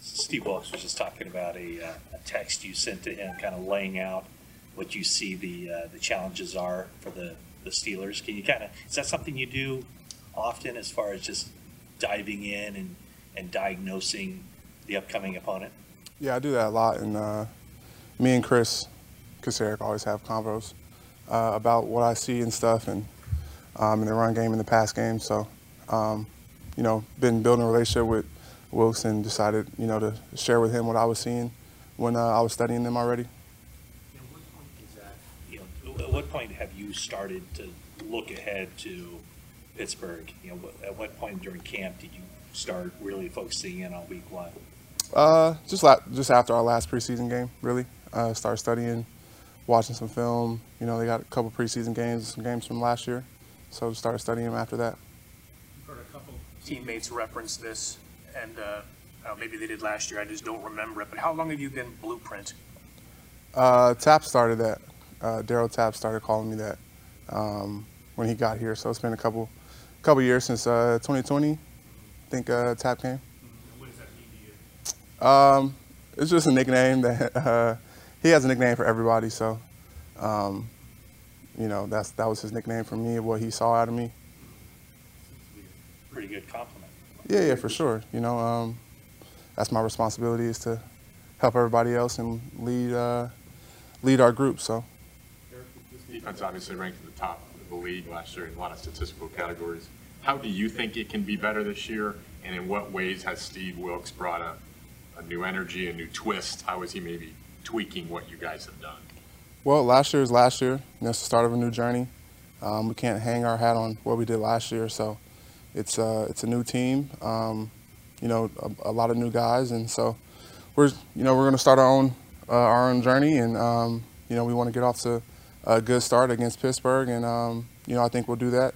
Steve Wilks was just talking about a text you sent to him, kind of laying out what you see the challenges are for the Steelers. Can you is that something you do often, as far as just diving in and diagnosing the upcoming opponent? Yeah, I do that a lot, and me and Chris Kasarik always have convos about what I see and stuff, and in the run game and the pass game. So, been building a relationship with Wilks and decided, to share with him what I was seeing when I was studying them already. At what point is that, at what point have you started to look ahead to Pittsburgh? At what point during camp did you start really focusing in on week one? Just after our last preseason game, really. Start studying, watching some film. They got a couple preseason games, some games from last year. So just started studying them after that. I've heard a couple teammates reference this, and maybe they did last year. I just don't remember it. But how long have you been Blueprint? Tapp started that. Daryl Tapp started calling me that when he got here. So it's been a couple years since 2020. I think Tapp came. What does that mean to you? It's just a nickname that he has a nickname for everybody. So, that was his nickname for me. What he saw out of me. Pretty good compliment. Yeah, for sure. That's my responsibility, is to help everybody else and lead our group. So this defense obviously ranked at the top of the league last year in a lot of statistical categories. How do you think it can be better this year, and in what ways has Steve Wilks brought a new energy, a new twist? How is he maybe tweaking what you guys have done? Well, last year is last year, and that's the start of a new journey. We can't hang our hat on what we did last year, so it's a new team, a lot of new guys, and so we're going to start our own journey, and we want to get off to a good start against Pittsburgh, and I think we'll do that.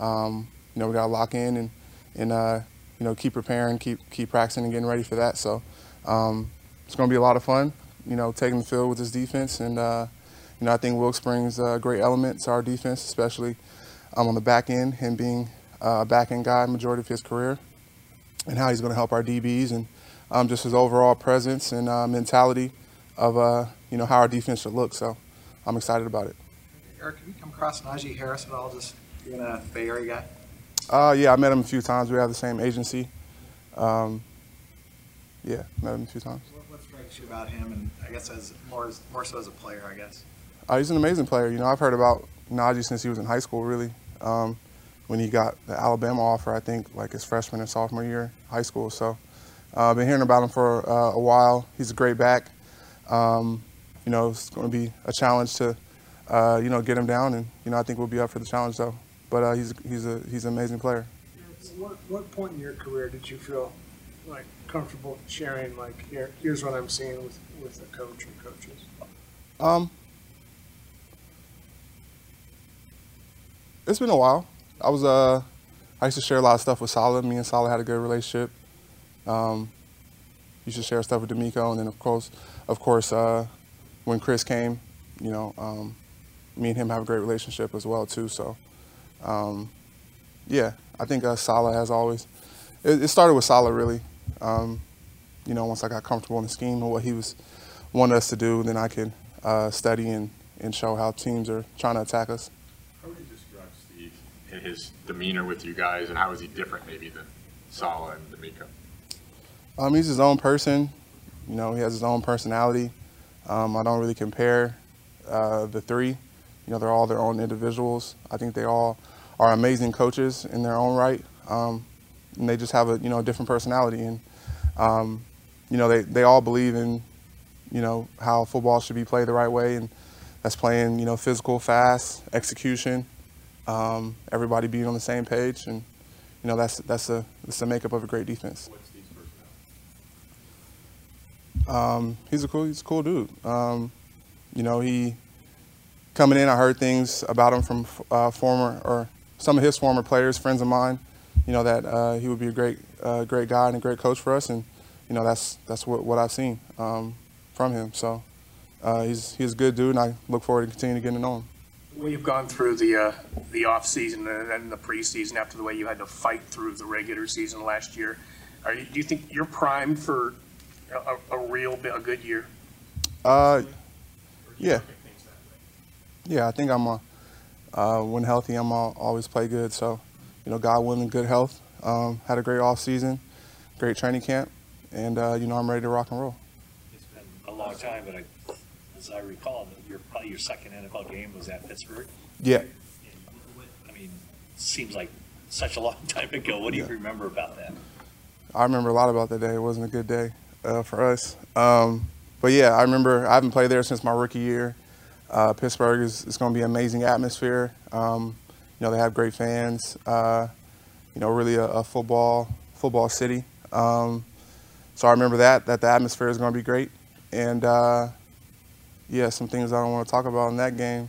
We got to lock in and keep preparing, keep practicing, and getting ready for that. So it's going to be a lot of fun, taking the field with this defense, and I think Wilks brings a great element to our defense, especially on the back end, him being a back-end guy majority of his career, and how he's going to help our DBs, and just his overall presence and mentality of, how our defense should look. So I'm excited about it. Eric, have you come across Najee Harris at all, just being a Bay Area guy? Yeah, I met him a few times. We have the same agency. Yeah, met him a few times. What strikes you about him, and I guess more so as a player, I guess? He's an amazing player. I've heard about Najee since he was in high school, really. When he got the Alabama offer, I think, like his freshman and sophomore year high school. So I've been hearing about him for a while. He's a great back. It's going to be a challenge to, get him down. And, I think we'll be up for the challenge, though. But he's an amazing player. What point in your career did you feel, like, comfortable sharing, like, here's what I'm seeing with a coach or coaches? It's been a while. I used to share a lot of stuff with Saleh. Me and Saleh had a good relationship. Used to share stuff with D'Amico, and then of course, when Chris came, me and him have a great relationship as well too. So, I think Saleh has always. It started with Saleh, really. Once I got comfortable in the scheme and what he was wanting us to do, then I could study and show how teams are trying to attack us. His demeanor with you guys, and how is he different maybe than Saleh and D'Amico? He's his own person. You know, he has his own personality. I don't really compare the three. You know, they're all their own individuals. I think they all are amazing coaches in their own right. And they just have a, a different personality. And, you know, they all believe in, how football should be played the right way. And that's playing, physical, fast, execution, everybody being on the same page. And, that's the makeup of a great defense. What's Steve's personality? He's a cool dude. He coming in, I heard things about him from some of his former players, friends of mine. That he would be a great guy and a great coach for us, and that's what I've seen from him. So he's a good dude, and I look forward to continuing to getting to know him. Well, you've gone through the off season and then the preseason after the way you had to fight through the regular season last year. Do you think you're primed for a good year? Yeah. Yeah, I think I'm when healthy, I'm always play good. So, God willing, good health. Had a great off season, great training camp, and I'm ready to rock and roll. It's been a long time, but as I recall, probably your second NFL game was at Pittsburgh. Yeah. And, seems like such a long time ago. What do you remember about that? I remember a lot about that day. It wasn't a good day for us. But yeah, I remember. I haven't played there since my rookie year. Pittsburgh is going to be an amazing atmosphere. They have great fans. Really a football city. So I remember that the atmosphere is going to be great. And yeah, some things I don't want to talk about in that game.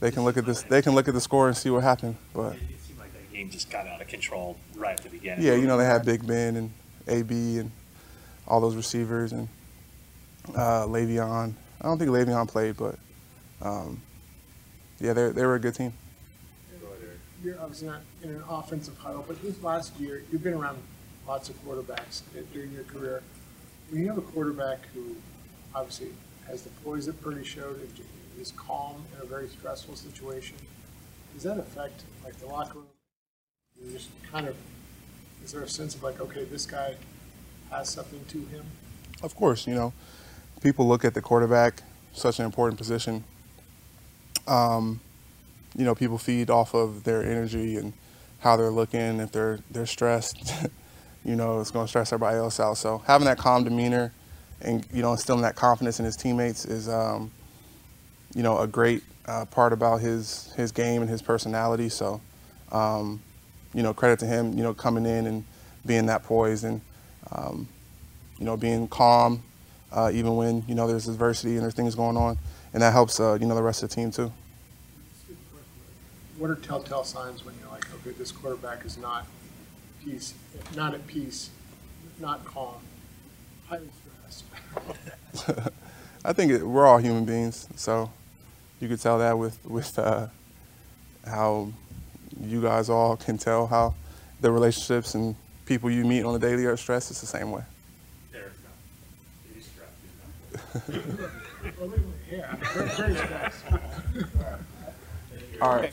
They can look at this. They can look at the score and see what happened. But it seemed like that game just got out of control right at the beginning. Yeah, they had Big Ben and AB and all those receivers and Le'Veon. I don't think Le'Veon played, but, yeah, they were a good team. You're obviously not in an offensive huddle, but this last year you've been around lots of quarterbacks during your career. When you have a quarterback who obviously has the poise that Purdy showed and is calm in a very stressful situation, does that affect, the locker room? You're just is there a sense of, okay, this guy has something to him? Of course, people look at the quarterback, such an important position. People feed off of their energy and how they're looking. If they're stressed, it's going to stress everybody else out. So having that calm demeanor and, instilling that confidence in his teammates is, a great part about his game and his personality. So, credit to him, coming in and being that poised and, being calm. Even when, there's adversity and there's things going on. And that helps, the rest of the team, too. What are telltale signs when you're okay, this quarterback is not at peace, not calm, highly stressed? I think we're all human beings. So you could tell that with how you guys all can tell how the relationships and people you meet on a daily are stressed. It's the same way. Yeah, very fast. All right.